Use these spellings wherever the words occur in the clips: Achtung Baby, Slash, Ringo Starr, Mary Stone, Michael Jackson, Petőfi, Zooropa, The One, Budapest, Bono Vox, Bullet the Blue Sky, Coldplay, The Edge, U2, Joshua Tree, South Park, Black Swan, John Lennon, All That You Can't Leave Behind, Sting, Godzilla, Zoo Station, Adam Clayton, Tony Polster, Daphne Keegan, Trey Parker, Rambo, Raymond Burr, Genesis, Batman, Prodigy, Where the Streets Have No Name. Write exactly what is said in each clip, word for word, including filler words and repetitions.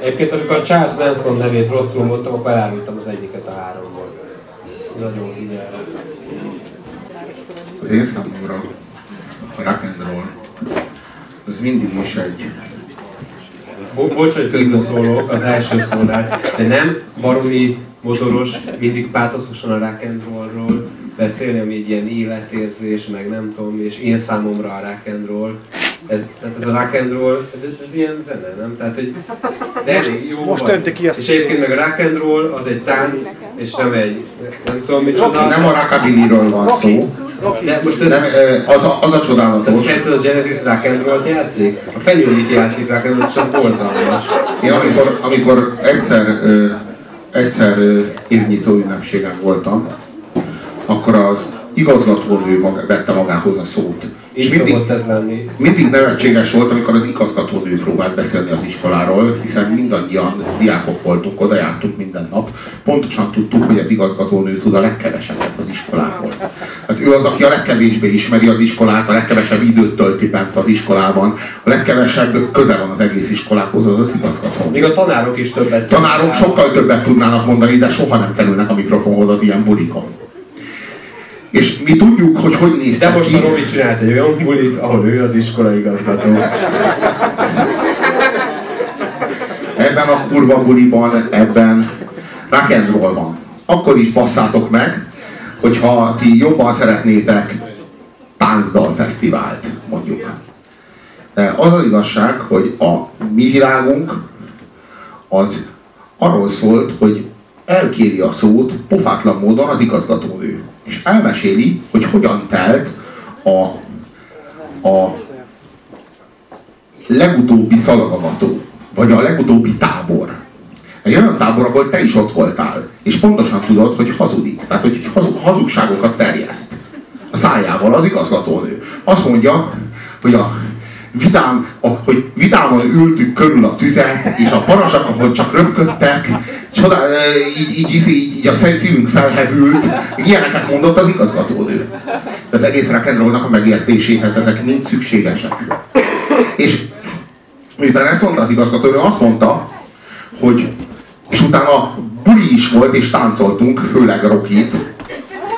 Egyébként amikor a Charles Manson nevét rosszul mondtam, akkor elárultam az egyiket a háromból. Nagyon figyelem. Az én számomra a rock and roll, az mindig most egy... Bo Bocs, hogy közbeszólok az első szólát, de nem baromi motoros, mindig pátoszkosan a rock and rollról beszélni, ami egy ilyen életérzés, meg nem tudom, és én számomra a rock and roll. Ez, tehát ez a rock and roll, ez, ez ilyen zene, nem? Tehát, hogy de elég jó most vagy. Ki és egyébként meg a rock and roll az egy tánc, és nem egy, nem tudom micsoda. Nem a rockabillyről van szó. De most ez, nem, az, a, az a csodálatos. Szerinted a Genesis rock and rollt játszik? A Petőfit játszik rock and roll, és az borzalmas. Én amikor, amikor egyszer, egyszer évnyitó ünnepségen voltam, akkor az igazgatónő vette magához a szót. És mindig, mindig nevetséges volt, amikor az igazgatónő próbált beszélni az iskoláról, hiszen mindannyian diákok voltunk, oda jártunk minden nap. Pontosan tudtuk, hogy az igazgatónő tud a legkevesebbet az iskoláról. Hát ő az, aki a legkevésbé ismeri az iskolát, a legkevesebb időt tölti bent az iskolában, a legkevesebb közel van az egész iskolához, az az igazgatónő. Még a tanárok is többet tudnak. Tanárok sokkal többet tudnának mondani, de soha nem kerülnek a mikrofonhoz az ilyen bulikon. És mi tudjuk, hogy hogy néztek ki. De most a Robi csinált egy olyan bulit, ahol ő az iskola igazgató. Ebben a kurva buliban, ebben rock and roll van. Akkor is basszátok meg, hogyha ti jobban szeretnétek táncdalfesztivált, mondjuk. De az az igazság, hogy a mi világunk az arról szólt, hogy elkéri a szót pofátlan módon az igazgatónő. És elmeséli, hogy hogyan telt a, a legutóbbi szalagavató, vagy a legutóbbi tábor. Egy olyan tábor, ahol te is ott voltál, és pontosan tudod, hogy hazudik, tehát hogy hazugságokat terjeszt. A szájával az igazgatónő. Azt mondja, hogy a Vidám, hogy vidáman ültünk körül a tüzet, és a parazsakafon csak röpködtek, csodá, így, így, így, így a szívünk felhevült, ilyeneket mondott az igazgatónő. De az egész rock and rollnak a megértéséhez ezek nincs szükségesek. És miután ezt mondta az igazgatónő, azt mondta, hogy és utána buli is volt, és táncoltunk, főleg rockit,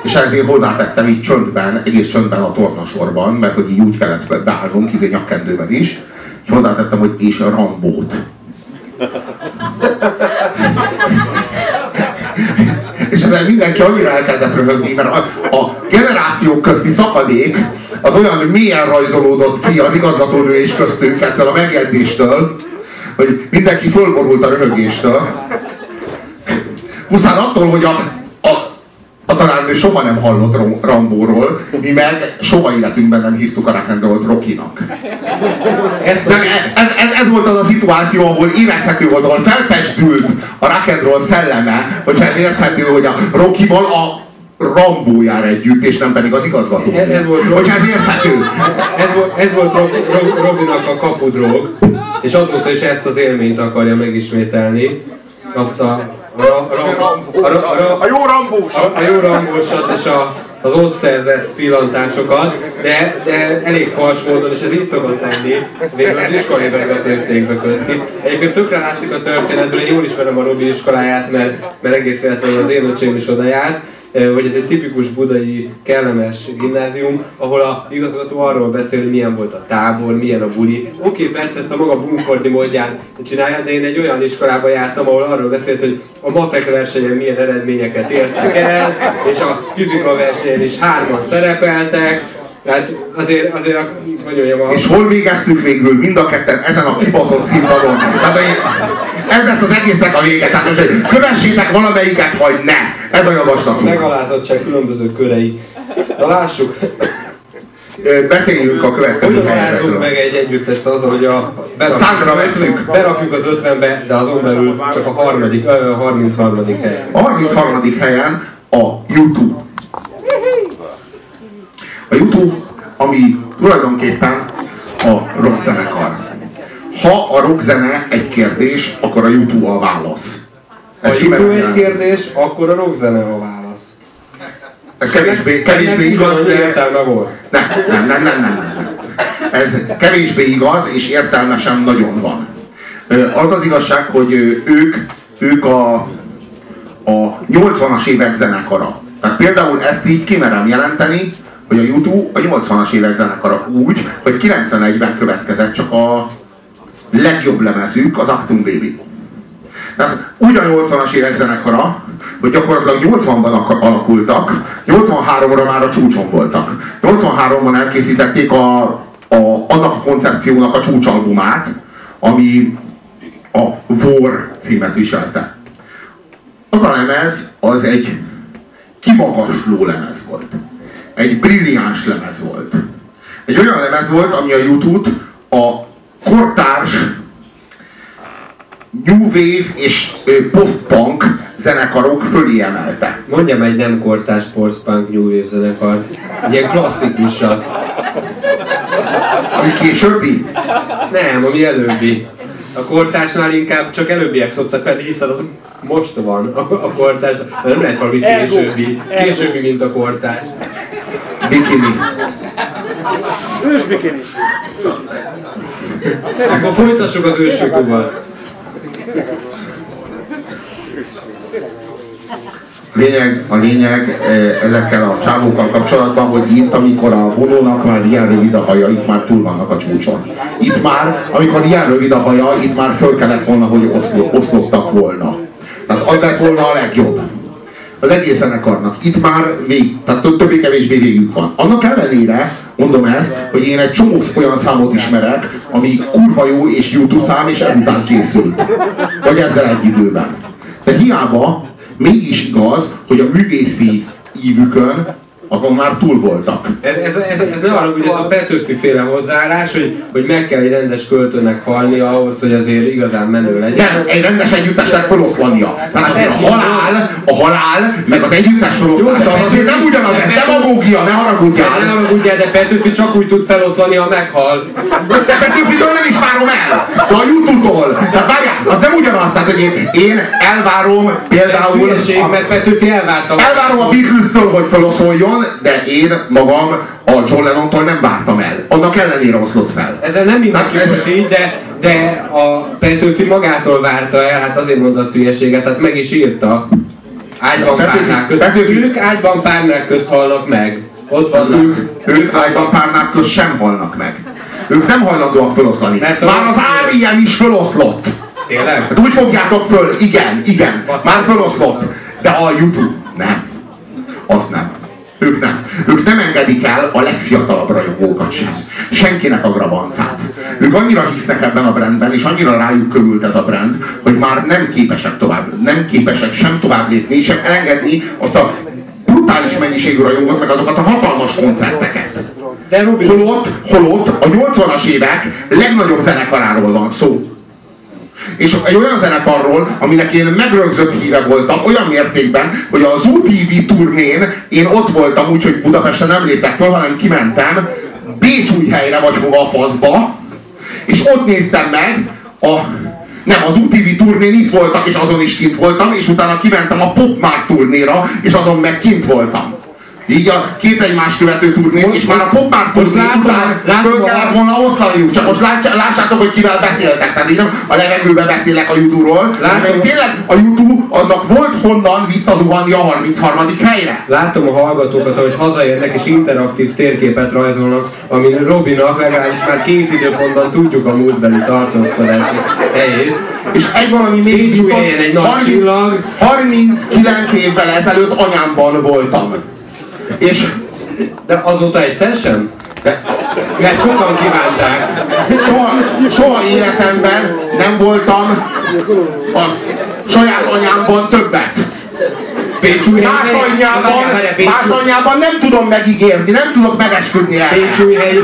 és ezért hozzátettem így csöndben, egész csöndben a tornasorban, mert hogy így úgy kellett beállnunk, izé nyakkendőben is, és hozzátettem, hogy és a Rambót. És ezzel mindenki annyira elkezdett röhögni, mert a, a generációk közti szakadék az olyan mélyen rajzolódott ki az igazgatónő és köztünk ettől a megjegyzéstől, hogy mindenki fölborult a röhögéstől. Pusztán attól, hogy a, a A tanárnő soha nem hallott Rambóról, mi meg soha életünkben nem hívtuk a rock and rollt Rokinak. Ez, ez, ez volt az a szituáció, ahol érezhető volt, ahol felpesdült a rock and roll szelleme, hogyha ez érthető, hogy a Rokival a Rambó jár együtt, és nem pedig az igazgató. Ez, ez volt hogyha ez érthető. Ez volt, ez volt Rob, Rob, Robinak a kapudrog, és azóta is ezt az élményt akarja megismételni. Azt a... A, a, a, a jó rambósat! A, a jó rambósat és a, az ott szerzett pillantásokat, de, de elég fals módon, és ez így szokott lenni, végül az iskolai vezetőszékbe kötni. Egyébként tökre látszik a történetből, én jól ismerem a Robi iskoláját, mert, mert egész véletlenül az én öcsém is oda járt, hogy ez egy tipikus budai kellemes gimnázium, ahol a igazgató arról beszél, hogy milyen volt a tábor, milyen a buli. Oké, okay, persze ezt a maga bumfordi módján csinálja, de én egy olyan iskolába jártam, ahol arról beszélt, hogy a matek versenyen milyen eredményeket értek el, és a fizika versenyen is hárman szerepeltek. Tehát azért, azért a, hogy mondjam, a... És hol végeztünk végül mind a ketten ezen a kibaszott színpadon? Tehát én... ez lett az egésznek a vége, tehát hogy kövessétek valamelyiket, vagy ne! Ez a javaslatunk. Megalázottság különböző körei. Na lássuk! Beszéljünk a következő helyzetről. Hogy meg egy együttest azzal, hogy a berakjuk, berakjuk az ötvenbe, de azon belül csak a harmadik, a harmincharmadik helyen. A harmincharmadik helyen a YouTube. A YouTube, ami tulajdonképpen a rockzenekar. Ha a rockzene egy kérdés, akkor a YouTube a válasz. Ha a YouTube egy kérdés, akkor a rockzene a válasz. Ez kevésbé, kevésbé igaz, de... Nem, nem, nem, nem, nem. Ez kevésbé igaz, és értelmesen nagyon van. Az az igazság, hogy ők, ők a, a nyolcvanas évek zenekara. Tehát például ezt így kimerem jelenteni, hogy a YouTube a nyolcvanas évek zenekara úgy, hogy kilencvenegyben következett csak a legjobb lemezük, az Achtung Baby. Tehát úgy a nyolcvanas évek zenekara, hogy gyakorlatilag nyolcvanban alakultak, nyolcvanháromra már a csúcson voltak. nyolcvanháromban elkészítették a, a, annak a koncepciónak a csúcsalbumát, ami a War címet viselte. Az a lemez, az egy kimagasló lemez volt. Egy brilliáns lemez volt. Egy olyan lemez volt, ami a YouTube-t a kortárs New Wave és post-punk zenekarok fölé emelte. Mondjam egy nem kortárs post-punk New Wave zenekar. Ilyen klasszikusak. Ami későbbi? Nem, ami előbbi. A kortársnál inkább csak előbbiek szoktak pedig, hiszen az most van a, a kortárs. Nem lehet valami későbbi. Későbbi, mint a kortárs. Bikini. Ős bikini. Akkor folytassuk az ősökúval. Lényeg, a lényeg ezekkel a csávókkal kapcsolatban, hogy itt, amikor a Bonónak már ilyen rövid a haja, itt már túl vannak a csúcson. Itt már, amikor ilyen rövid a haja, itt már föl kellett volna, hogy oszl oszlottak volna. Tehát az lett volna a legjobb. Az egész zenekarnak. Itt már vég, tehát többé-kevésbé végük van. Annak ellenére, mondom ezt, hogy én egy csomó olyan számot ismerek, ami kurva jó és YouTube szám, és ezután készült. Vagy ezzel egy időben. De hiába, mégis igaz, hogy a művészi ívükön akkor már túl voltak. Ez, ez, ez, ez nem arra, hogy ez a Petőfi féle hozzáállás, hogy, hogy meg kell egy rendes költőnek halni ahhoz, hogy azért igazán menő legyen. Nem, egy rendes együttesnek feloszlania. Tehát a halál, a halál, meg az együttes feloszlása az azért nem ugyanaz, ez demagógia, ne haragudjál. Ne haragudjál, de Petőfi csak úgy tud feloszlani, ha meghal. De Petőfitől nem is várom el, de a YouTube-tól. Tehát várjál, az nem ugyanaz, tehát hogy én, én elvárom például... Hülyeség, a, mert Petőfi elvárta. Elvárom a Beatles-től, hogy feloszoljon, de én magam a John Lennontól nem vártam el. Annak ellenére oszlott fel. Ezzel nem mindenki volt így, de, de a Petőfi magától várta el, hát azért mondta a hülyeséget, hát meg is írta. Ágyban párnák közt. Petőfi. Ők ágyban párnák közt halnak meg. Ott vannak. Ők, ők ágyban párnák közt sem halnak meg. Ők nem hajlandóak föloszlani. Már az Árien is föloszlott. Tényleg? Hát úgy fogjátok föl, igen, igen. Már föloszlott. De a YouTube nem. Azt nem. Ők nem. Ők nem engedik el a legfiatalabb rajongókat sem. Senkinek a grabancát. Ők annyira hisznek ebben a brandben, és annyira rájuk körült ez a brand, hogy már nem képesek tovább, nem képesek sem tovább lépni, sem elengedni azt a brutális mennyiségű rajongót, meg azokat a hatalmas koncerteket. Holott, holott a nyolcvanas évek legnagyobb zenekaráról van szó. És egy olyan zenekarról, aminek én megrögzött híve voltam, olyan mértékben, hogy a Zoo té vé turnén én ott voltam, úgyhogy Budapesten nem léptek fel, hanem kimentem Bécsújhelyre vagy hova a faszba, és ott néztem meg a... Nem, a Zoo té vé turnén itt voltak, és azon is kint voltam, és utána kimentem a Pop Mart turnéra, és azon meg kint voltam. Így a két egymás követő turnén, és már a Pop Mart turnén után föl kellett volna oszlaniuk, csak most lássátok, hogy kivel beszéltek. Tehát így nem a levegőbe beszélek a YouTube-ról, mert tényleg a YouTube annak volt honnan visszazuhanni a harmincharmadik helyre. Látom a hallgatókat, ahogy hazaérnek és interaktív térképet rajzolnak, amin Robinak legalábbis már két időpontban tudjuk a múltbeli tartózkodási helyét. És egy valami még biztos, harminckilenc évvel ezelőtt anyámban voltam. És... De azóta egyszer sem? De... Mert sokan kívánták. Soha, soha életemben nem voltam a saját anyámban többet. Más anyában nem tudom megígérni, nem tudok megesküdni el.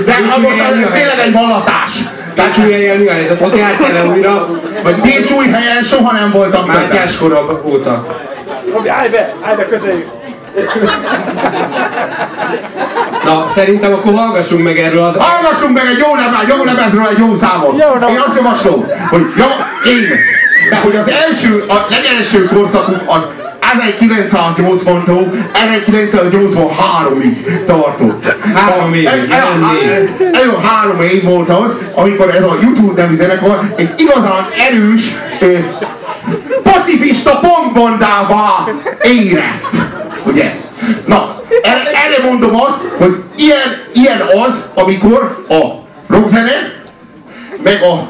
De az tényleg egy vallatás. Pécsújhelyen mi a helyzet? Ott jártál el újra? Pécsújhelyen soha nem voltam többet. Mátyás kora óta. Robi, állj be! Állj be közeljük! Na, szerintem akkor hallgassunk meg erről az... Hallgassunk meg egy jó lemezről, jó lemezről egy jó számot! Jó, én azt javaslom, hogy jó, én, de hogy az első, a legelső korszakunk az ezerkilencszáznyolcvantól ezerkilencszáznyolcvanháromig tartott. Három év, ez a három év volt az, amikor ez a YouTube nevű zenekar egy igazán erős pacifista punkbandává érett. Ugye? Na, erre mondom azt, hogy ilyen, ilyen az, amikor a rockzene, meg a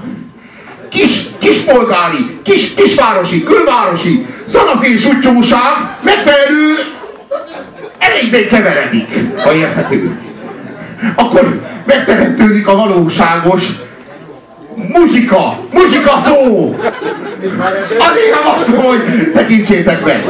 kis, kispolgári, kis, kisvárosi, külvárosi szanaszénsuttyóság megfelelő erejben keveredik, ha érthető. Akkor megteremtődik a valóságos muzsika, muzsika szó! Azért nem azt mondom, hogy tekintsétek meg!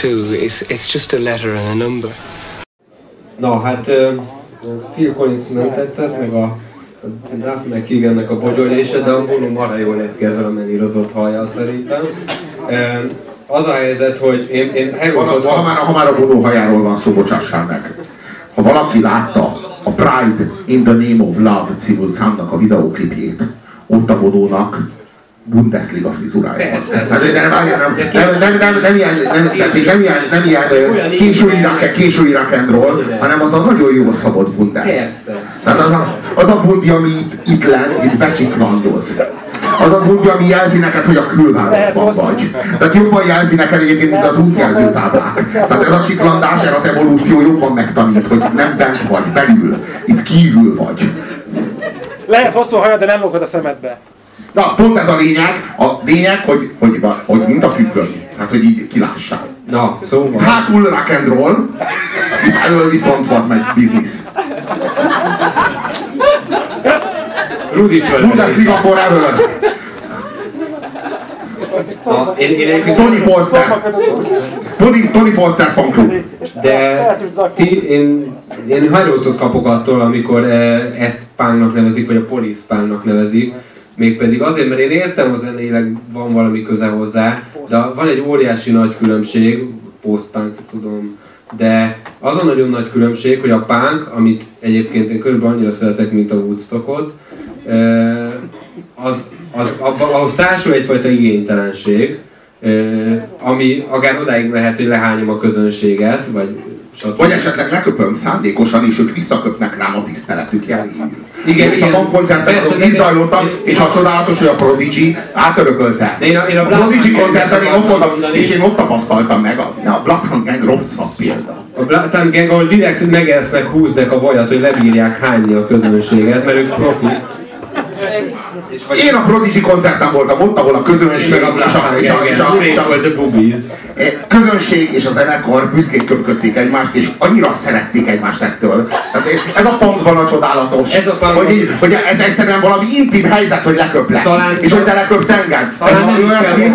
two, it's, it's just a letter and a number. Na, hát Phil Collins nem tetszett, meg a Daphne Keegannek a bogyolése, de a Bono marha jól lesz ki ezzel a melírozott hajjal szerintem. Az a helyzet, hogy én... én elgondoltam... ha, ha, ha már a Bono hajáról van szó, bocsássál meg. Ha valaki látta a Pride in the Name of Love című számnak a videóklipjét, ott a Bonónak Bundesliga frizurája. Nem ilyen késői rock'n'roll, hanem az a nagyon jól szabott Bundes. Az a bundi, ami itt lent, itt becsiklandoz. Az a bundi, ami jelzi neked, hogy a külvárosban vagy. Tehát jobban jelzi neked egyébként, mint az útjelző táblák. Tehát ez a csiklandás, ez az evolúció jobban megtanít, hogy nem bent vagy, belül, itt kívül vagy. Lehet hosszú haja, de nem lógod a szemedbe. Na, pont ez a lényeg, a lényeg, hogy, hogy, hogy, hogy mint a függöny. Hát, hogy így kilássál. Na, szóval. Hátul rock'n'roll, itt elől viszont az megy biznisz. Rudi fölvele. Bundesliga forever. Na, én, én egyébként... Tony Polster. Tony, Tony Polster fanklub. De ti, én, én hajlótot kapok attól, amikor ezt pánknak nevezik, vagy a police pánknak nevezik. Mégpedig azért, mert én értem, hogy zenéleg van valami köze hozzá, de van egy óriási nagy különbség, post-punk, tudom, de az a nagyon nagy különbség, hogy a punk, amit egyébként én körülbelül annyira szeretek, mint a Woodstockot, az, az, ahhoz társul egyfajta igénytelenség, ami akár odáig mehet, hogy lehányom a közönséget, vagy... Stb. Vagy esetleg leköpöm szándékosan, és ők visszaköpnek rám a tiszteletük jeléül. Igen, és igen. A koncerten így zajlottam, és a csodálatos, hogy a Prodigy átörökölte. Én a, én a, a Prodigy koncerten én ott voltam, és én ott tapasztaltam meg. A, a Black Swan Gang rosszabb példa. A Black Swan Gang, ahol direkt megesznek, húznak a vajat, hogy lebírják hányni a közönséget, mert ők profi. Én a Prodigy koncerten voltam ott, ahol a közönség közönség és a zenekar büszkén köpködték egymást, és annyira szerették egymást ettől. Ez a punkban a csodálatos, ez a hogy, így, hogy ez egyszerűen valami intim helyzet, hogy leköplek, talán, és hogy te leköpsz engem. Talán, nem is, kell,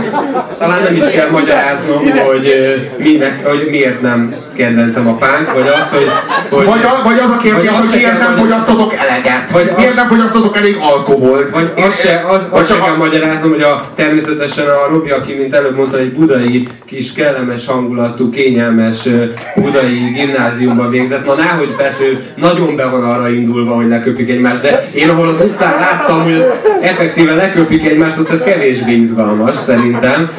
talán nem is kell magyaráznom, hogy, minek, hogy miért nem kedvencem a pánk, vagy az, hogy... hogy vagy, a, vagy az a kérdés, hogy, hogy miért nem fogyasztotok eleget, vagy miért az... nem fogyasztotok elég alkoholt. Vagy azt se, az, az se kell a... magyaráznom, hogy a, természetesen a Robi, aki mint előbb mondta, egy budai kis kellemes hangulatú, kényelmes budai gimnáziumban végzett. Na náhogy persze nagyon be van arra indulva, hogy leköpik egymást, de én ahol az utcán láttam, hogy effektíve leköpik egymást, ott ez kevésbé izgalmas szerintem.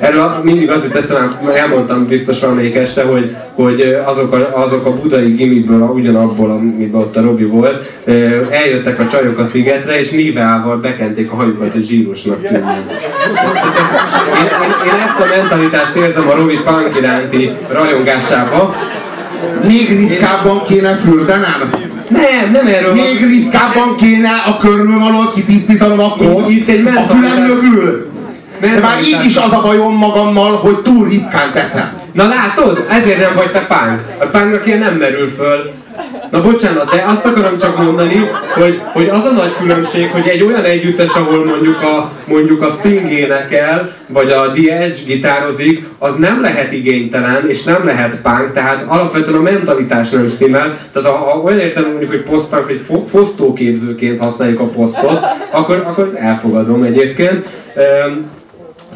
Erről mindig azt teszem, elmondtam biztos valamelyik este, hogy, hogy azok, a, azok a budai gimiből, ugyanabból, amiben ott a Robi volt, eljöttek a csajok a szigetre, és nívával bekenték a hajukat, hogy zsírosnak tűnjen. Én, én, én ezt a mentalitást érzem a Robi punk iránti rajongásába. Még ritkábban kéne fürdenem? Nem, nem erről. Még ritkábban kéne a körmöm alól kitisztítanom a koszt, a fülem mögül. De már így is az a bajom magammal, hogy túl ritkán teszem. Na látod? Ezért nem vagy te punk. A punknak ilyen nem merül föl. Na bocsánat, de azt akarom csak mondani, hogy, hogy az a nagy különbség, hogy egy olyan együttes, ahol mondjuk a, mondjuk a Sting énekel, vagy a The Edge gitározik, az nem lehet igénytelen, és nem lehet punk, tehát alapvetően a mentalitás nem stimmel. Tehát ha, ha olyan értem mondjuk, hogy post-punk, hogy fo fosztóképzőként használjuk a posztot, akkor, akkor elfogadom egyébként. Üm,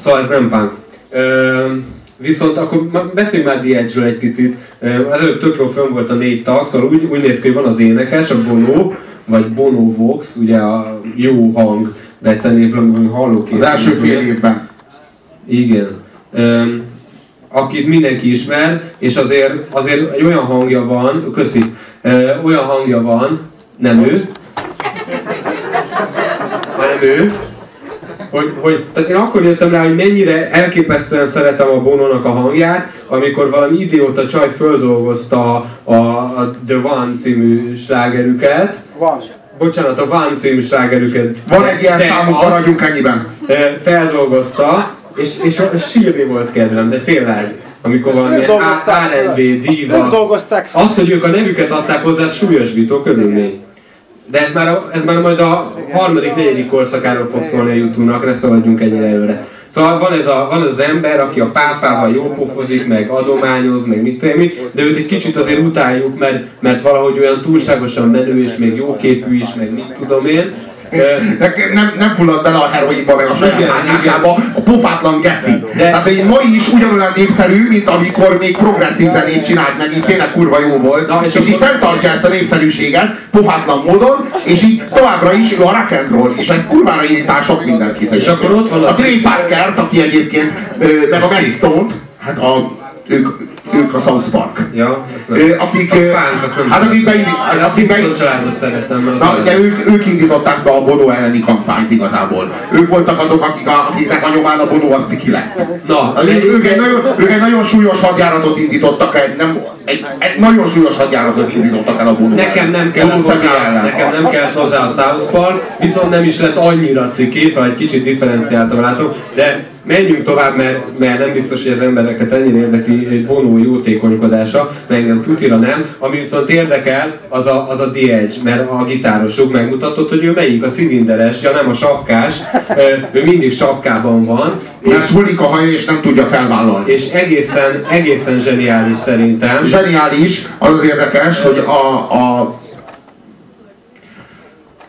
szóval ez nem punk. Üm, Viszont akkor beszéljünk már The Edge-ről egy picit. Előbb tök jól fönn volt a négy tag, szóval úgy, úgy néz ki, hogy van az énekes, a Bono, vagy Bono Vox, ugye a jó hang, de egyszerűen éppen hallok az első fél évben. Igen. Um, akit mindenki ismer, és azért, azért egy olyan hangja van, köszi, uh, olyan hangja van, nem ő, hanem ő, Hogy, hogy, tehát én akkor jöttem rá, hogy mennyire elképesztően szeretem a Bonónak a hangját, amikor valami idióta csaj földolgozta a, a The One című slágerüket. Van. Bocsánat, a One című slágerüket. Van egy ilyen számunk, maradjunk ennyiben. Feldolgozta, és, és sírni volt kedvem, de tényleg. Amikor valami R and B díva. Azt, hogy ők a nevüket adták hozzá, súlyosbító körülmény. De ez már, a, ez már majd a harmadik, negyedik korszakáról fog szólni a YouTube-nak, ne szaladjunk ennyire előre. Szóval van ez, a, van az ember, aki a pápával jópofozik, meg adományoz, meg mit tudom, de őt egy kicsit azért utáljuk, mert, mert valahogy olyan túlságosan menő, és még jóképű is, meg mit tudom én. Nem, nem fullad bele a heroinba, meg a saját hányásába, a pofátlan geci. De, tehát egy mai is ugyanolyan népszerű, mint amikor még progresszív zenét csinált, meg így tényleg kurva jó volt. Na, és és így fenntartja ezt a népszerűséget, pofátlan módon, és így továbbra is ő a rock and roll. És ez kurvára irritál sok mindenkit. És akkor ott van a Trey Parkert, aki egyébként, meg a Mary Stone-t, hát a... Ők, ők a South Park. Ja, akik, a pánk, azt nem hát akik beindították. Családot szerettem. Na, de ők, ők indították be a Bono elleni kampányt igazából. Ők voltak azok, akik a, akiknek a nyomán a Bono azt ki lett. Na, az ők, ők, egy nagyon, ők egy nagyon súlyos hadjáratot indítottak el. Nem, egy, egy nagyon súlyos hadjáratot indítottak el a Bono ellen. Nekem nem kell hozzá, nekem nem kell hozzá a South Park, viszont nem is lett annyira ciki, szóval egy kicsit differenciáltan látok, de menjünk tovább, mert, mert nem biztos, hogy az embereket ennyire érdekli egy Bono jótékonykodása, meg engem tutira nem. Ami viszont érdekel, az a, az a The Edge, mert a gitárosuk megmutatott, hogy ő melyik, a cilinderes, ja nem a sapkás, ő mindig sapkában van. Mert hullik a haja és nem tudja felvállalni. És egészen, egészen zseniális szerintem. Zseniális, az az érdekes, hogy a, a,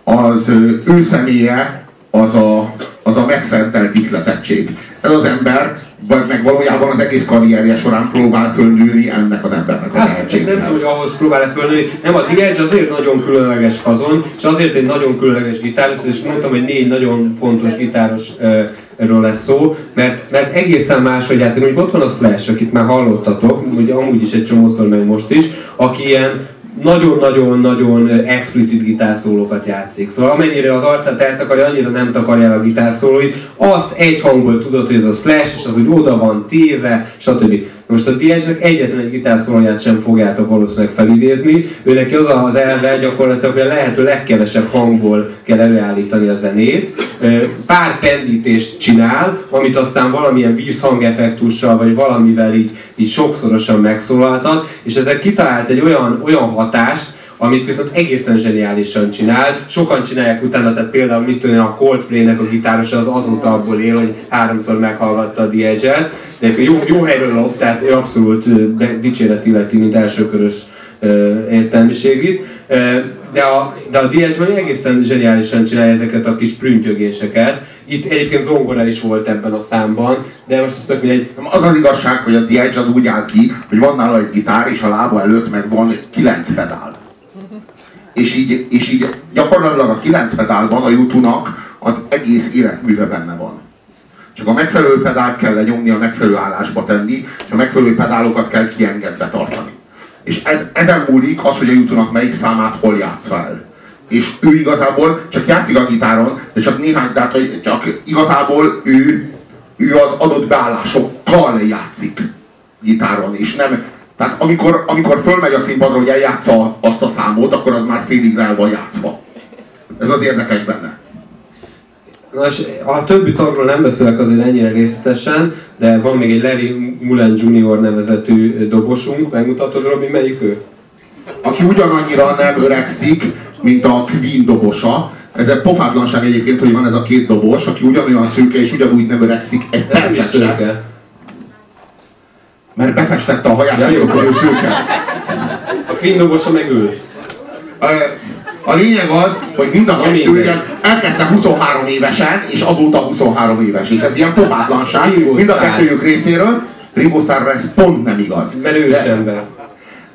az ő személye az a... az a megszentelt ihletettség. Ez az ember, meg valójában az egész karrierje során próbál fölnőni ennek az embernek a lehetséghez. Hát, nem tudja, ahhoz próbál fölnőni. Nem, a The Edge azért nagyon különleges fazon, és azért egy nagyon különleges gitáros, és mondtam, hogy négy nagyon fontos gitárosról lesz szó, mert, mert egészen máshogy játszik. Úgy ott van a Slash, akit már hallottatok, ugye amúgy is egy csomószor, meg most is, aki ilyen nagyon-nagyon-nagyon explicit gitárszólókat játszik. Szóval amennyire az arcát eltakarja, annyira nem takarja el a gitárszólóit. Azt egy hangból tudod, hogy ez a Slash, és az úgy oda van téve, stb. Most a The Edge-nek egyetlen egy gitárszólóját sem fogjátok valószínűleg felidézni. Ő neki az az elve gyakorlatilag, hogy a lehető legkevesebb hangból kell előállítani a zenét. Pár pendítést csinál, amit aztán valamilyen vízhangeffektussal, vagy valamivel így, így sokszorosan megszólaltat, és ezek kitalált egy olyan, olyan hatást, amit viszont egészen zseniálisan csinál. Sokan csinálják utána, tehát például mit tudom, a Coldplay-nek a gitárosa az azóta abból él, hogy háromszor meghallgatta a The Edge-et. De jó, jó helyről lop, tehát ő abszolút dicséret illeti, mint elsőkörös értelmiségét. De a, de a The Edge egészen zseniálisan csinálja ezeket a kis prüntjögéseket. Itt egyébként zongora is volt ebben a számban, de most ez tök mindegy. Az az igazság, hogy a The Edge az úgy áll ki, hogy van nála egy gitár, és a lába előtt meg van kilenc pedál. És így, és így gyakorlatilag a kilenc pedálban a YouTube-nak az egész életműve benne van. Csak a megfelelő pedált kell lenyomni, a megfelelő állásba tenni, és a megfelelő pedálokat kell kiengedve tartani. És ez, ezen múlik az, hogy a YouTube-nak melyik számát hol játsza el. És ő igazából csak játszik a gitáron, de csak néhány, tehát hogy csak igazából ő, ő az adott beállásokkal játszik gitáron, és nem... Tehát amikor, amikor fölmegy a színpadra, hogy eljátsza azt a számot, akkor az már félig el van játszva. Ez az érdekes benne. Na és a többi tagról nem beszélek azért ennyire részletesen, de van még egy Larry Mullen junior nevezetű dobosunk, megmutatod, Robi, melyik ő? Aki ugyanannyira nem öregszik, mint a Queen dobosa. Ez egy pofátlanság egyébként, hogy van ez a két dobos, aki ugyanolyan szőke és ugyanúgy nem öregszik egy percesre. Mert befestette a haját, ja, jó, hogy ő szőke. A Queen dobosa meg ősz. A, a lényeg az, hogy mind a kettőjük elkezdte huszonhárom évesen, és azóta huszonhárom éves. És ez ilyen pofátlanság mind a kettőjük részéről. Ringo Starrra ez pont nem igaz. De,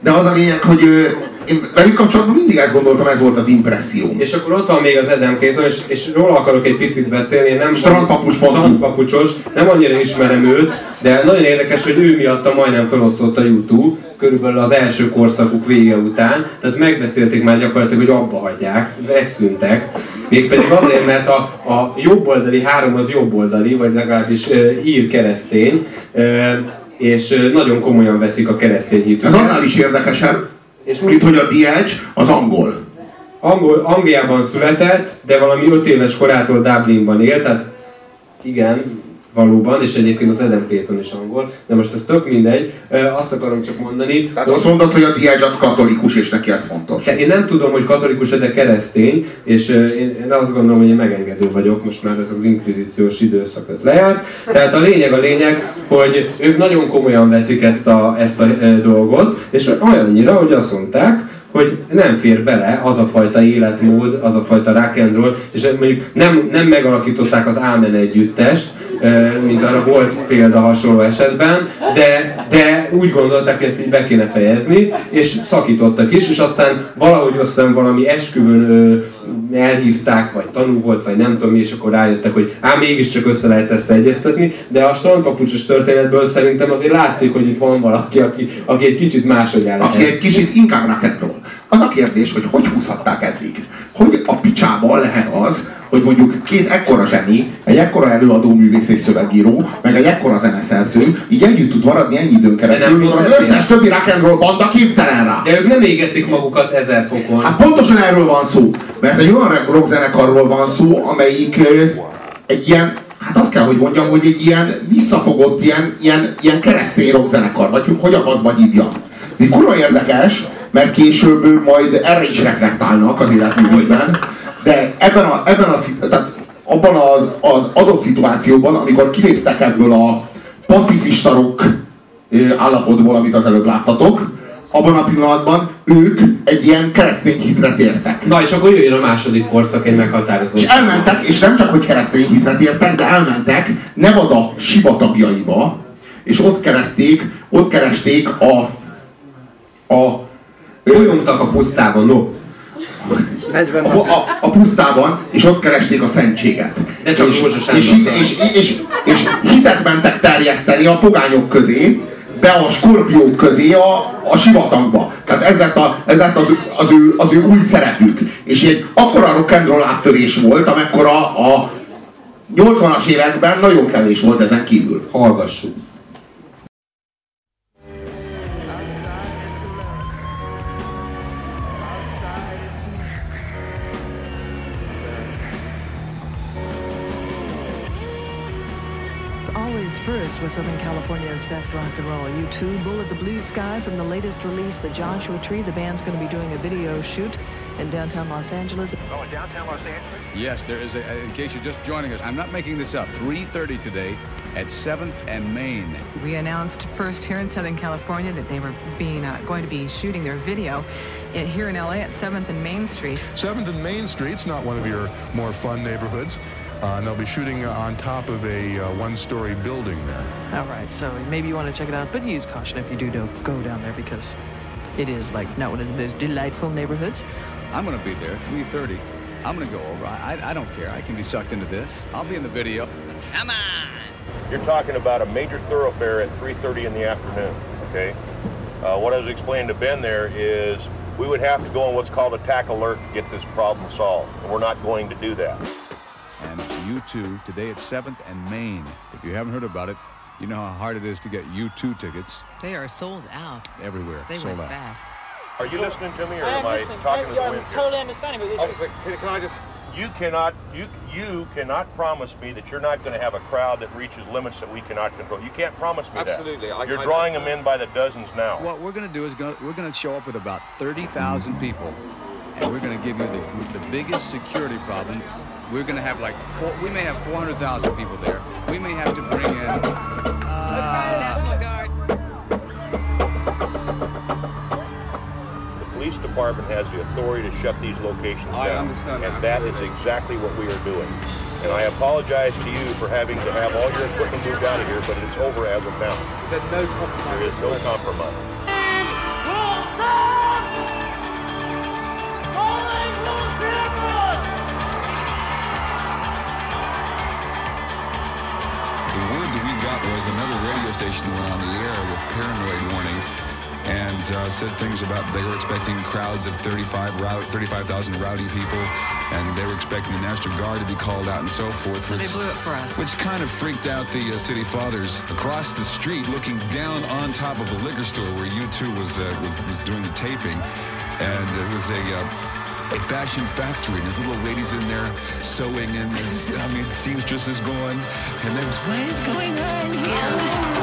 de az a lényeg, hogy ő, én velük kapcsolatban mindig ezt gondoltam, ez volt az impresszióm. És akkor ott van még az Adam Clayton, és, és róla akarok egy picit beszélni. Én nem Strandpapucs, Strandpapucsos, nem annyira ismerem őt, de nagyon érdekes, hogy ő miatta majdnem felosztott a YouTube, körülbelül az első korszakuk vége után, tehát megbeszélték már gyakorlatilag, hogy abba hagyják, megszűntek. Mégpedig azért, mert a, a jobboldali három az jobboldali, vagy legalábbis e, ír keresztény, e, és nagyon komolyan veszik a keresztény hitüket. Ez annál is érdekesebb, és mint hogy a The Edge az angol. Angol, Angliában született, de valami öt éves korától Dublinban élt, tehát igen, valóban, és egyébként az Adam Clayton is angol, de most ez tök mindegy, azt akarom csak mondani... Tehát azt mondod, hogy a The Edge az katolikus, és neki ez fontos. Én nem tudom, hogy katolikus, de keresztény, és én, én azt gondolom, hogy én megengedő vagyok, most már ez az inkvizíciós időszak ez lejárt. Tehát a lényeg a lényeg, hogy ők nagyon komolyan veszik ezt a, ezt a dolgot, és olyannyira, hogy azt mondták, hogy nem fér bele az a fajta életmód, az a fajta rock and roll, és mondjuk nem, nem megalakították az Ámen együttest, mint arra volt példa hasonló esetben, de, de úgy gondolták, hogy ezt így be kéne fejezni, és szakítottak is, és aztán valahogy aztán valami esküvőn elhívták, vagy tanú volt, vagy nem tudom mi, és akkor rájöttek, hogy ám mégiscsak össze lehet ezt egyeztetni, de a strandpapucsos történetből szerintem azért látszik, hogy itt van valaki, aki, aki egy kicsit máshogy áll. Aki egy kicsit inkább rock'n'roll. Az a kérdés, hogy hogy húzhatták eddig? Hogy a picsában lehet az, hogy mondjuk két ekkora zseni, egy ekkora előadó művész és szövegíró, meg egy ekkora zeneszerző, így együtt tud maradni ennyi időn keresztül, mikor az összes többi rock'n'roll banda képtelen rá. De ők nem égették magukat ezer fokon. Hát pontosan erről van szó, mert egy olyan rockzenekarról van szó, amelyik egy ilyen, hát azt kell, hogy mondjam, hogy egy ilyen visszafogott, ilyen, ilyen, ilyen keresztény rockzenekar, vagy hogy a faszba nyívjam. De kurva érdekes, mert később majd erre is reflektálnak az életművőben. De ebben a, ebben a, tehát abban az, az adott szituációban, amikor kiléptek ebből a pacifista rock állapotból, amit az előbb láttatok, abban a pillanatban ők egy ilyen keresztény hitre tértek. Na és akkor jöjjön a második korszak, egy meghatározó. És elmentek, és nem csak hogy keresztény hitre tértek, de elmentek Nevada sivatagjaiba, és ott keresték, ott keresték a... a Bolyongtak a pusztában, no. A, a, a pusztában, és ott keresték a szentséget. De csak és, és, és, és, és, és hitet mentek terjeszteni a pogányok közé, be a skorpiók közé a, a sivatagba. Tehát ez lett, a, ez lett az, az, ő, az ő új szerepük. És egy akkora rock'n'roll áttörés volt, amekkora a nyolcvanas években nagyon kevés volt ezen kívül. Hallgassuk. First was Southern California's best rock and roll. U two, Bullet the Blue Sky from the latest release, The Joshua Tree. The band's going to be doing a video shoot in downtown Los Angeles. Oh, in downtown Los Angeles? Yes, there is a, in case you're just joining us, I'm not making this up, three thirty today at seventh and Main. We announced first here in Southern California that they were being uh, going to be shooting their video in, here in L A at seventh and Main Street. seventh and Main Street's not one of your more fun neighborhoods. Uh, and they'll be shooting uh, on top of a uh, one-story building there. All right, so maybe you want to check it out, but use caution if you do go down there because it is like not one of those delightful neighborhoods. I'm going to be there three thirty. I'm going to go over. I, I, I don't care. I can be sucked into this. I'll be in the video. Come on! You're talking about a major thoroughfare at three thirty in the afternoon, okay? Uh, what I was explaining to Ben there is we would have to go on what's called a tack alert to get this problem solved, and we're not going to do that. And U two today at seventh and Main. If you haven't heard about it, you know how hard it is to get U two tickets. They are sold out. Everywhere. They sold out. Fast. Are you listening to me or am I talking to the wind? I'm totally understanding. But it's just, can I just? You cannot. You you cannot promise me that you're not going to have a crowd that reaches limits that we cannot control. You can't promise me that. Absolutely. You're drawing them in by the dozens now. What we're going to do is gonna, we're going to show up with about thirty thousand people, and we're going to give you the, the biggest security problem. We're going to have like, four, we may have four hundred thousand people there. We may have to bring in... Uh, the police department has the authority to shut these locations down. I understand. And that is exactly what we are doing. And I apologize to you for having to have all your equipment moved out of here, but it's over as of now. There's no compromise. There is no compromise. Was another radio station went on the air with paranoid warnings and uh, said things about they were expecting crowds of thirty-five thousand rowdy people and they were expecting the National Guard to be called out and so forth. So which, they blew it for us. Which kind of freaked out the uh, city fathers across the street looking down on top of the liquor store where U two was, uh, was, was doing the taping, and it was a... Uh, a fashion factory. There's little ladies in there sewing, and there's, I mean, seamstress is going, and there's, what is going on here?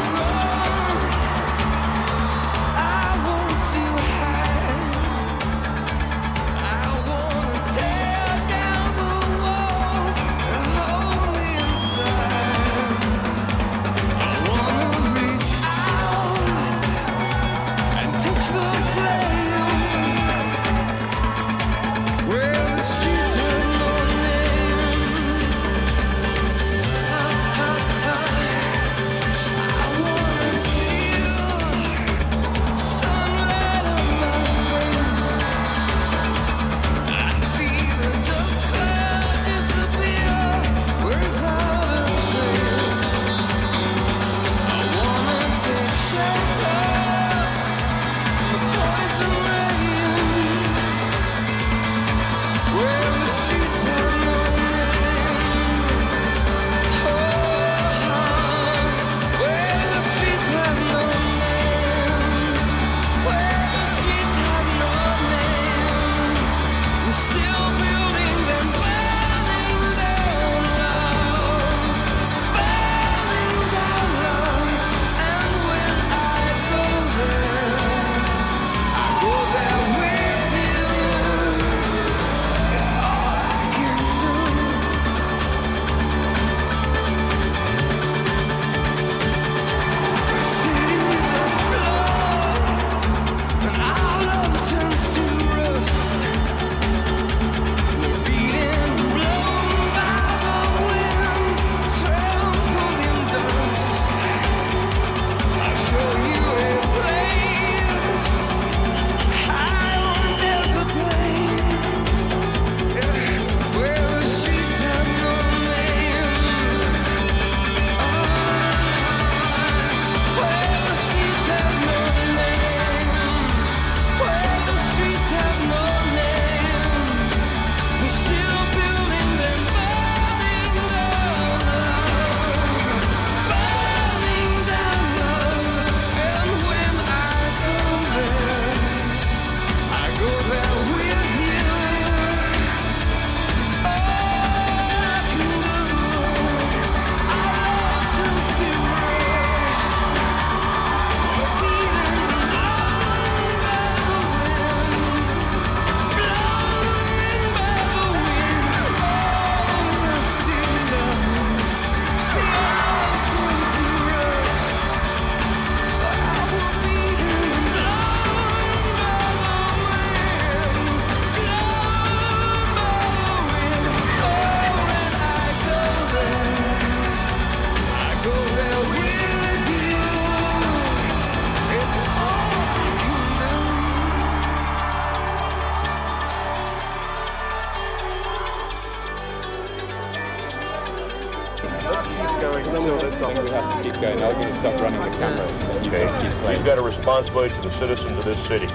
Responsibility to the citizens of this city.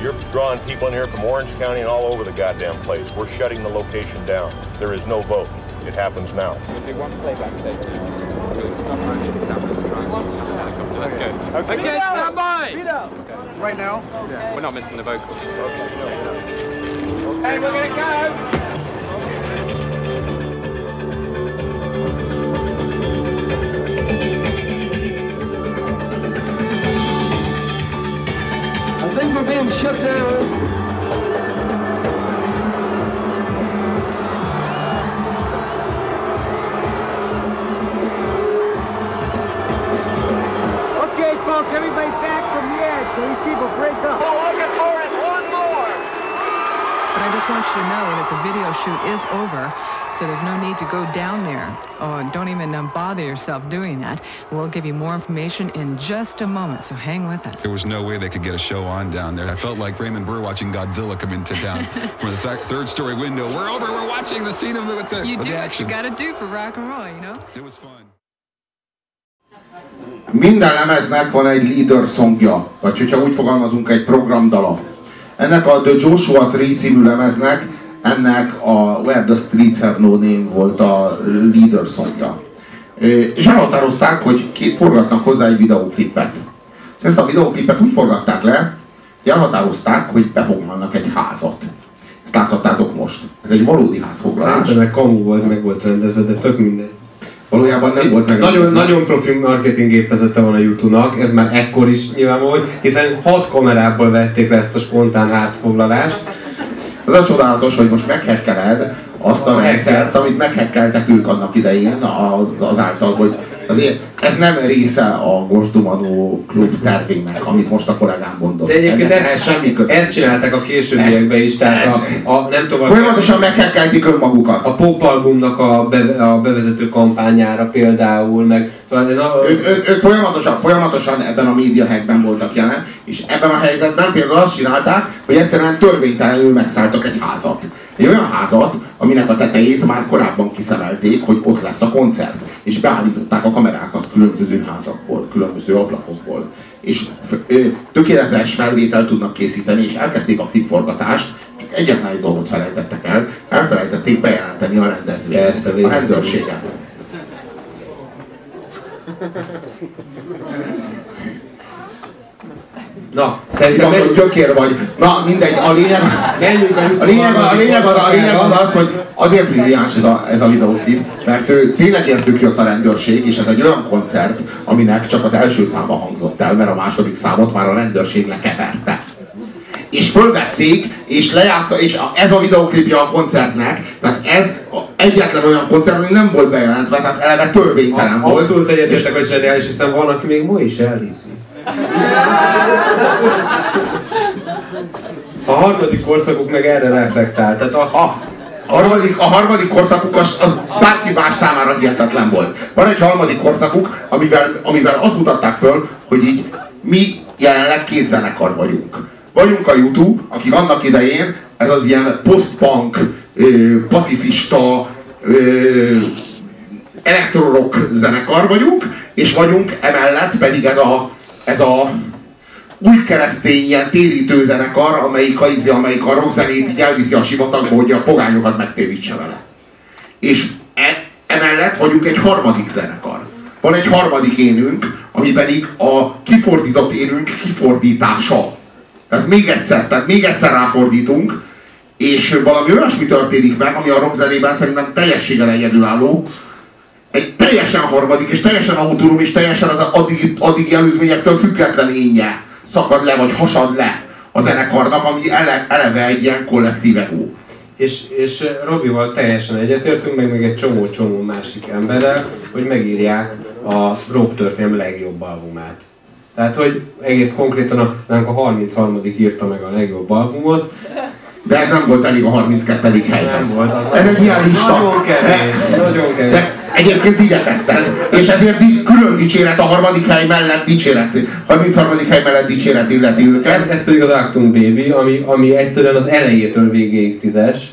You're drawing people in here from Orange County and all over the goddamn place. We're shutting the location down. There is no vote. It happens now. We'll do one playback tape. Let's go. Okay, okay, stand by! Okay. Right now? Yeah. We're not missing the vocals. Okay, okay, we're gonna go! I think we're being shut down. Okay, folks, everybody back from the edge so these people break up. All we're looking for is one more. But I just want you to know that the video shoot is over, so there's no need to go down there. Oh, and don't even um, bother yourself doing that. We'll give you more information in just a moment, so hang with us. There was no way they could get a show on down there. I felt like Raymond Burr watching Godzilla come into town from the th third-story window. We're over, we're watching the scene of the, with the, you with do the action. You do what you gotta do for rock and roll, you know? It was fun. Minden lemeznek van egy leader songja, vagy hogyha úgy fogalmazunk, egy programdala. Ennek a The Joshua Tree című lemeznek, ennek a Where the Streets Have No Name volt a leader songja. És elhatározták, hogy két forgatnak hozzá egy videóklipet. És ezt a videóklipet úgy forgatták le, hogy elhatározták, hogy befoglalnak egy házat. Ezt láthattátok most. Ez egy valódi házfoglalás. Szerintem kamu volt, meg volt rendezve, de tök mindegy. Valójában nem volt meg. Nagyon, nagyon profi marketing gépezete van a YouTube-nak, ez már ekkor is nyilván volt, hiszen hat kamerából vették le ezt a spontán házfoglalást. Ez a csodálatos, hogy most meghekkeled azt a rendszert, amit meghekkeltek ők annak idején azáltal, hogy azért ez nem része a Gosdumanó klub tervének, amit most a kollégám mondott. De egyébként ez, ez semmi között. Ezt csinálták a későbbiekben is, tehát a, a, nem tudom... Folyamatosan meghekkeltik önmagukat. A popalbumnak a, be, a bevezető kampányára például, meg... Szóval a... Ők, ők, ők folyamatosan, folyamatosan ebben a médiahackben voltak jelen, és ebben a helyzetben például azt csinálták, hogy egyszerűen törvénytelenül megszálltak egy házat. Egy olyan házat, aminek a tetejét már korábban kiszemelték, hogy ott lesz a koncert. És beállították a kamerákat különböző házakból, különböző ablakokból. És tökéletes felvételt tudnak készíteni, és elkezdték a klipforgatást, csak egyetlen egy dolgot felejtettek el, elfelejtették bejelenteni a rendezvényt, a rendőrséget. Na, szerintem... Az, hogy gyökér vagy. Na, mindegy, a lényeg... A lényeg, a lényeg, a lényeg az az, hogy azért brilliáns ez a, ez a videóklip, mert ő tényleg értük jött a rendőrség, és ez egy olyan koncert, aminek csak az első száma hangzott el, mert a második számot már a rendőrség lekeverte. És fölvették, és lejátsza, és a, ez a videóklipja a koncertnek, tehát ez egyetlen olyan koncert, ami nem volt bejelentve, tehát eleve törvénytelen volt. Abszolút egyetértek, hogy zseniális, hiszen van, aki még ma is elhiszi. A harmadik korszakuk meg erre reflektál. Tehát a, a, a, harmadik, a harmadik korszakuk az, az bárki más számára hihetetlen volt. Van egy harmadik korszakuk, amivel, amivel azt mutatták föl, hogy így mi jelenleg két zenekar vagyunk. Vagyunk a YouTube, akik annak idején ez az ilyen post-punk, pacifista, elektrorock zenekar vagyunk, és vagyunk emellett pedig ez a Ez a új keresztény ilyen térítő zenekar, amelyik a, amelyik a rockzenét így elviszi a sivatagba, hogy a pogányokat megtérítse vele. És e, emellett vagyunk egy harmadik zenekar. Van egy harmadik énünk, ami pedig a kifordított énünk kifordítása. Tehát még egyszer, tehát még egyszer ráfordítunk, és valami olyasmi történik meg, ami a rockzenében szerintem teljességgel egyedülálló, egy teljesen harmadik, és teljesen autonóm, és teljesen az addigi, addigi előzményektől független énje szakad le, vagy hasad le a zenekarnak, ami ele, eleve egy ilyen kollektív ego. És, és Robival teljesen egyetértünk, meg még egy csomó-csomó másik emberrel, hogy megírják a rock történelem legjobb albumát. Tehát, hogy egész konkrétan a, nem, a harmincharmadik írta meg a legjobb albumot. De ez nem volt elég a harminckettedik helyhez. Nem volt. Ez egy ilyen lista. Nagyon kemény, nagyon kemény. Egyébként igyekeztek. És ezért külön dicséret a harmadik hely mellett dicséret. harmincharmadik hely mellett dicséret illeti őket. Ez, ez pedig az Achtung Baby, ami, ami egyszerűen az elejétől végéig tízes.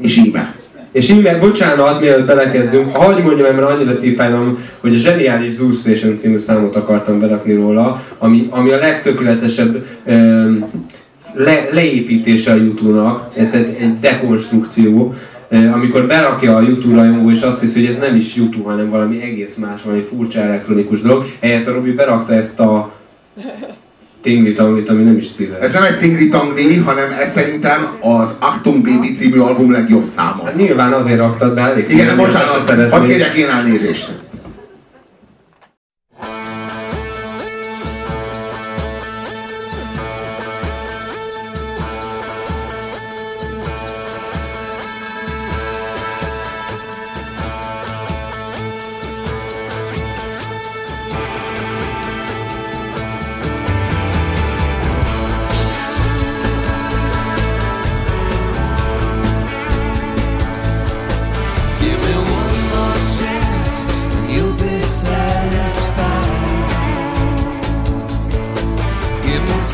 És íme. És íme, bocsánat, mielőtt belekezdünk, hagyj mondjam, mert annyira szívfájdalom, hogy a zseniális Zoo Station című számot akartam berakni róla, ami, ami a legtökéletesebb um, le, leépítése a YouTube-nak, tehát egy dekonstrukció, amikor berakja a YouTube rajongó és azt hiszi, hogy ez nem is YouTube, hanem valami egész más, valami furcsa elektronikus dolog, helyett a Robi berakta ezt a tinglitanglit, ami nem is tízes. Ez nem egy tinglitangli, hanem ez szerintem az Achtung Baby című album legjobb száma. Hát nyilván azért raktad be, elég. Igen, bocsánat, hadd kérjek én elnézést.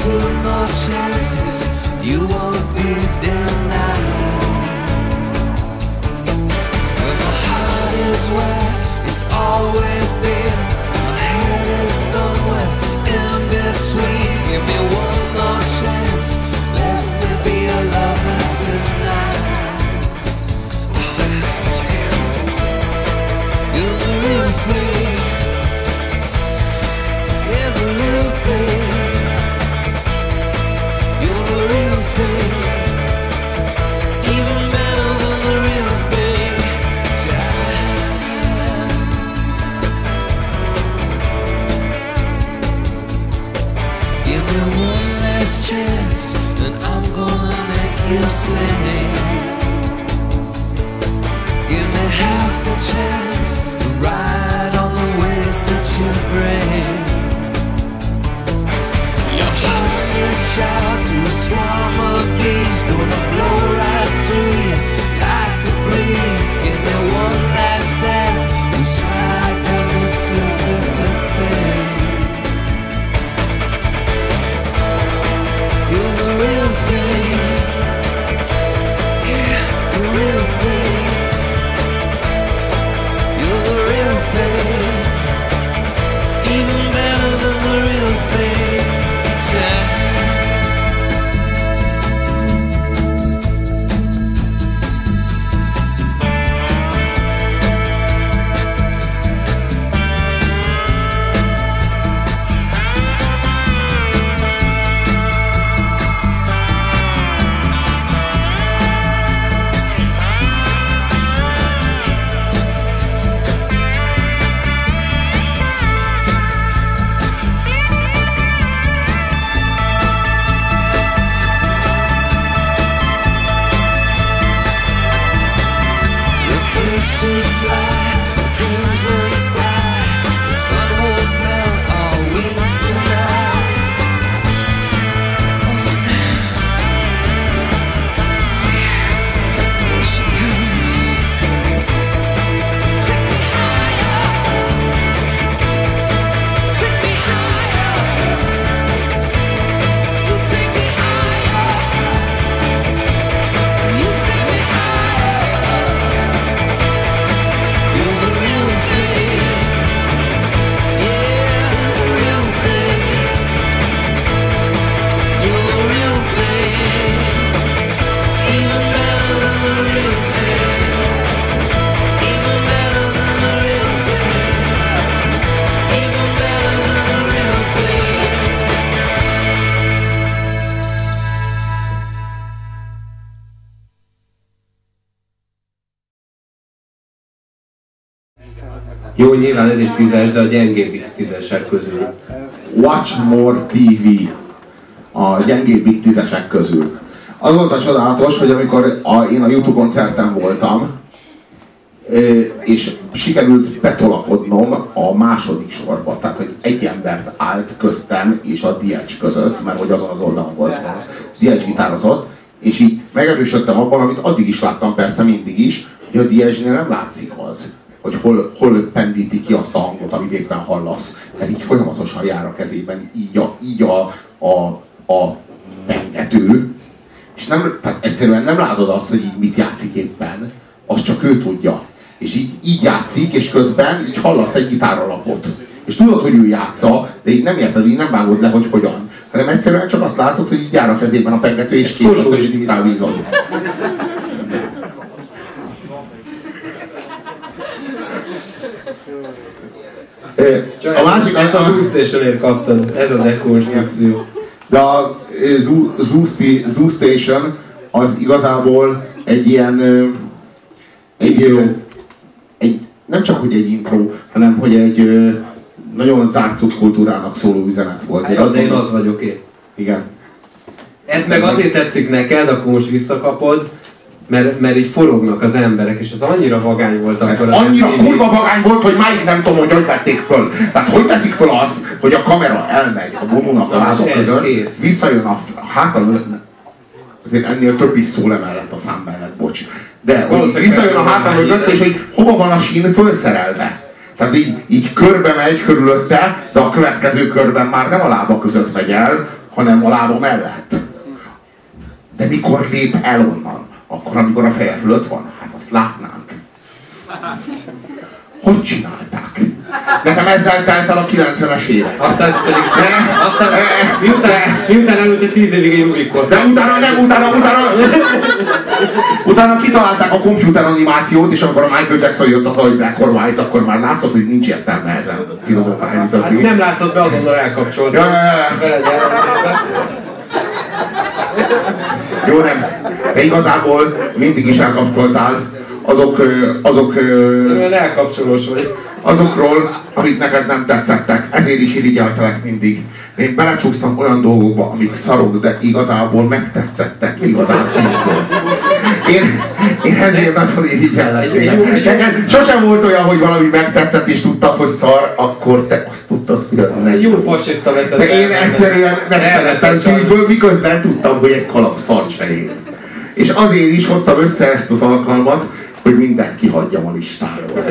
You're the real thing. Jó, nyilván ez is tízes, de a gyengébbik tízesek közül. Watch More té vé. A gyengébbik tízesek közül. Az volt a csodálatos, hogy amikor a, én a YouTube koncerten voltam, és sikerült betolakodnom a második sorba. Tehát, hogy egy embert állt köztem és a The Edge között, mert hogy azon az oldalon volt. The Edge gitározott, és így megerősödtem abban, amit addig is láttam, persze mindig is, hogy a The Edge-nél nem látszik az, hogy hol, hol pendíti ki azt a hangot, amit éppen hallasz. Mert így folyamatosan jár a kezében így a, így a, a, a pengető. És nem, tehát egyszerűen nem látod azt, hogy így mit játszik éppen, azt csak ő tudja. És így, így játszik, és közben így hallasz egy gitáralapot. És tudod, hogy ő játsza, de így nem érted, így nem vágod le, hogy hogyan. Hanem egyszerűen csak azt látod, hogy így jár a kezében a pengető, és kész, hogy így rávízod. A másik, ezt a Zoo Stationért kaptad, ez a dekonstrukció. De a Zoo Station az igazából egy ilyen, egy, egy, nem csak hogy egy intro, hanem hogy egy nagyon zárt szubkultúrának szóló üzenet volt. Hát, az én az vagyok én. Igen. Ez meg azért tetszik neked, akkor most visszakapod. Mert, mert így forognak az emberek, és az annyira vagány volt akkor. Ez annyira kurva vagány volt, hogy máig nem tudom, hogy hogy vették föl. Tehát hogy teszik föl azt, hogy a kamera elmegy a Bonónak a lába között, visszajön a hátal... Azért ennél több is szól emellett a szám mellett, bocs. De visszajön a hátal mögött, és hogy hova van a sín fölszerelve. Tehát így, így körbe megy körülötte, de a következő körben már nem a lába között megy el, hanem a lába mellett. De mikor lép el onnan? Akkor, amikor a feje fölött van, hát azt látnánk. Hogy csinálták? Nekem ezzel telt el a kilencvenes évek. Aztán ez pedig... De, aztán, de, miután, de, miután előtte tíz évig én újkor. De utána nem, utána, utána... Utána kitalálták a komputer animációt, és akkor a Michael Jackson jött az, hogy Black or White, akkor már látszott, hogy nincs értelme ezen filozofálni. Hát nem látszott be, azonnal elkapcsolt. Ja, jó, nem. De igazából mindig is elkapcsoltál azok, azok, azokról, amit neked nem tetszettek. Ezért is irigyeltelek mindig. Én belecsúsztam olyan dolgokba, amik szarok, de igazából megtetszettek, igazán szintén. Én, én ezért nagyon irigyellek. Sosem volt olyan, hogy valami megtetszett és tudtad, hogy szar, akkor te azt tudtad, hogy az nem. Jó fasiszta veszed. De én egyszerűen megszerettem szívből, miközben tudtam, hogy egy kalap szar se ér. És azért is hoztam össze ezt az alkalmat, hogy mindent kihagyjam a listáról.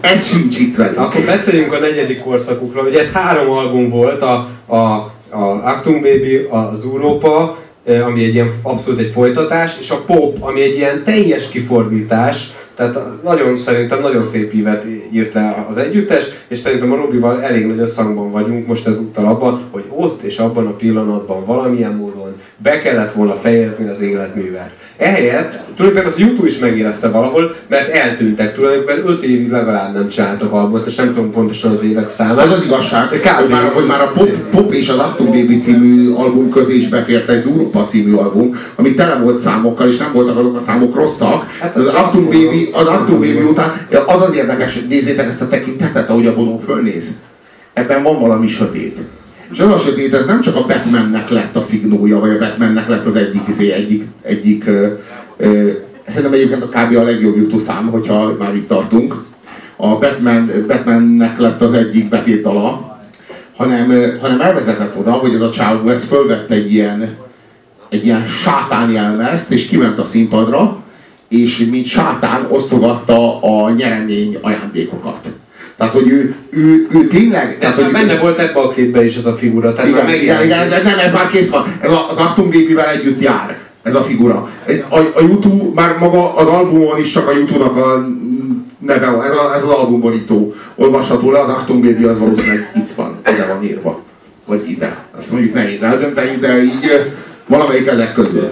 Egy sincs itt velünk. Akkor beszéljünk a negyedik korszakukról. Ugye ez három album volt, a, a, a Achtung Baby, a Zooropa, ami egy ilyen abszolút egy folytatás, és a Pop, ami egy ilyen teljes kifordítás, tehát nagyon, szerintem nagyon szép ívet írt le az együttes, és szerintem a Robival elég nagy összhangban vagyunk most ezúttal abban, hogy ott és abban a pillanatban valamilyen módon be kellett volna fejezni az életművet. Ehelyett tulajdonképpen az YouTube is megérezte valahol, mert eltűntek tulajdonképpen öt évig legalább nem csináltak albumot, és nem tudom pontosan az évek számát. Az az igazság, hogy már, hogy már a Pop, Pop és az Achtung Baby című album közé is befért egy Zooropa című album, ami tele volt számokkal, és nem voltak azok a számok rosszak. Hát az Achtung Baby, az Achtung Baby után az az érdekes, hogy nézzétek ezt a tekintetet, ahogy a Bono fölnéz. Ebben van valami sötét. És az a sötét, ez nem csak a Batmannek lett a szignója, vagy a Batmannek lett az egyik, izé, egyik, egyik ö, ö, szerintem egyébként a kb. A legjobb jutó szám, hogyha már itt tartunk. A Batman, Batmannek lett az egyik betétdala, hanem, hanem elvezetett oda, hogy ez a csávó ez fölvett egy ilyen, egy ilyen sátán jelmezt, és kiment a színpadra, és mint sátán osztogatta a nyeremény ajándékokat. Tehát, hogy ő, ő, ő tényleg... Tehát, tehát benne ő... volt ebben a képben is ez a figura. Tehát igen, igen, igen, nem, ez már kész van. Ez az Achtung Babyvel együtt jár, ez a figura. A, a YouTube, már maga az albumon is csak a YouTube-nak a neve van. Ez, a, ez az albumborító olvasható le, az Achtung Baby az valószínűleg itt van, ide van írva. Vagy ide. Azt mondjuk nehéz eldönteni, de így valamelyik ezek közül.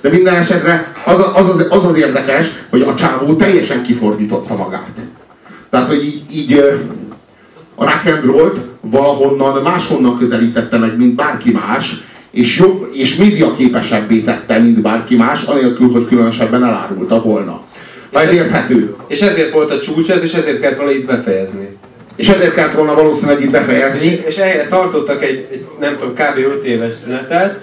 De minden esetre az az, az, az az érdekes, hogy a csávó teljesen kifordította magát. Tehát, hogy így, így a rock and rollt valahonnan máshonnan közelítette meg, mint bárki más, és, jobb, és médiaképesebbé tette, mint bárki más, anélkül, hogy különösebben elárulta volna. Ez érthető. És ezért volt a csúcs ez, és ezért kellett volna itt befejezni. És ezért kellett volna valószínűleg itt befejezni. És, és erre tartottak egy, egy, nem tudom, kb. öt éves szünetet,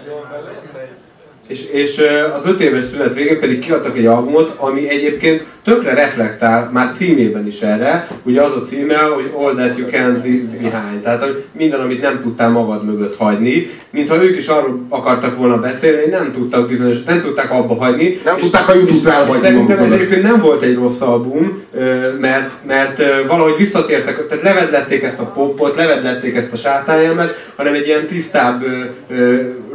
És, és az öt éves szünet végén pedig kiadtak egy albumot, ami egyébként tökre reflektál, már címében is erre, ugye az a címe, hogy All That You Can't Leave Behind, tehát hogy minden, amit nem tudtál magad mögött hagyni, mintha ők is arról akartak volna beszélni, hogy nem tudtak bizonyos, nem tudták abba hagyni. Nem és, tudták a YouTube-ra elhagyni. Szerintem ez egyébként nem volt egy rossz album, mert, mert valahogy visszatértek, tehát levedlették ezt a popot, levedlették ezt a sátánjelmet, hanem egy ilyen tisztább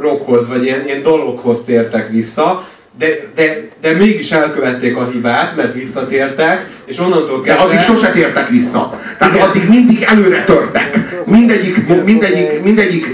rockhoz, vagy ilyen, ilyen dalokhoz tértek vissza, de, de, de mégis elkövették a hibát, mert visszatértek, és onnantól kezdve... De addig sose tértek vissza. Tehát igen. Addig mindig előre törtek. Mindegyik, mindegyik, mindegyik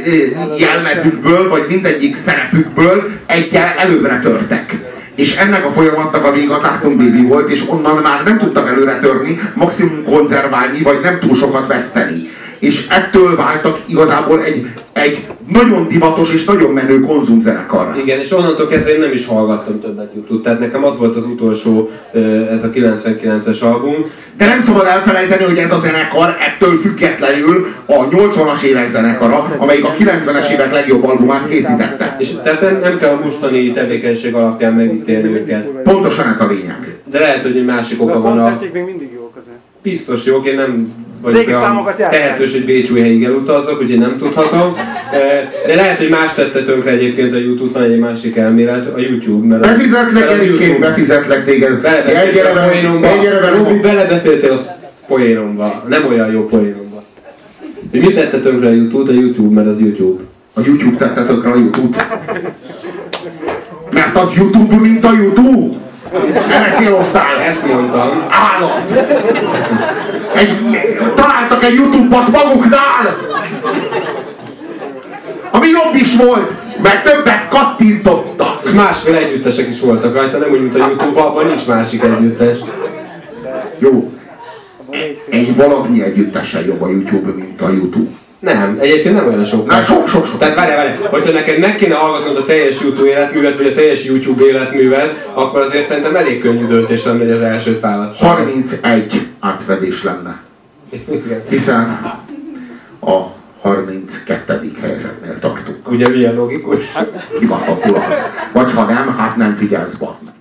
jelmezükből, vagy mindegyik szerepükből egyel előre törtek. És ennek a folyamatnak a vége a Achtung Baby volt, és onnan már nem tudtak előre törni, maximum konzerválni, vagy nem túl sokat veszteni. És ettől váltak igazából egy, egy nagyon divatos és nagyon menő konzumzenekarra. Igen, és onnantól kezdve én nem is hallgattam többet YouTube-t, tehát nekem az volt az utolsó, ez a kilencvenkilences album. De nem szabad elfelejteni, hogy ez a zenekar ettől függetlenül a nyolcvanas évek zenekara, amelyik a kilencvenes évek legjobb albumát készítette. És tehát nem kell a mostani tevékenység alapján megítélni őket. Pontosan ez a lényeg. De lehet, hogy egy másik oka van a... A koncertjék még mindig jók azért. Biztos jók, én nem... vagy tehetős, hogy Bécsújhelyig elutazzak, úgyhogy nem tudhatom. De lehet, hogy más tette tönkre egyébként a YouTube, van egy másik elmélet, a YouTube, mert a befizetlek egyébként, befizetlek téged. Robi, belebeszéltél a poénomba, nem olyan jó poénomba. Hogy mit tette tönkre a YouTube, a YouTube, mert az YouTube. A YouTube tette tönkre a YouTube. Mert az YouTube, mint a YouTube. Erre céloztál! Ezt mondtam. Állat! Egy, találtak egy YouTube-ot maguknál! Ami jobb is volt, mert többet kattintottak! Másfél együttesek is voltak rajta, nem úgy, mint a YouTube-ban, abban nincs másik együttes. Jó. Egy valami együttesen jobb a YouTube, mint a YouTube. Nem, egyébként nem olyan sok. Na, sok, sok, sok. Tehát várjál, várjál, hogyha neked meg kéne hallgatnod a teljes YouTube életművet, vagy a teljes YouTube életművet, akkor azért szerintem elég könnyű döntés lenne, hogy az elsőt választani. harmincegy átfedés lenne. Hiszen a harminckettedik helyzetnél tartunk. Ugye milyen logikus? Kibaszott ulasz. Vagy ha nem, hát nem figyelsz, bazd meg.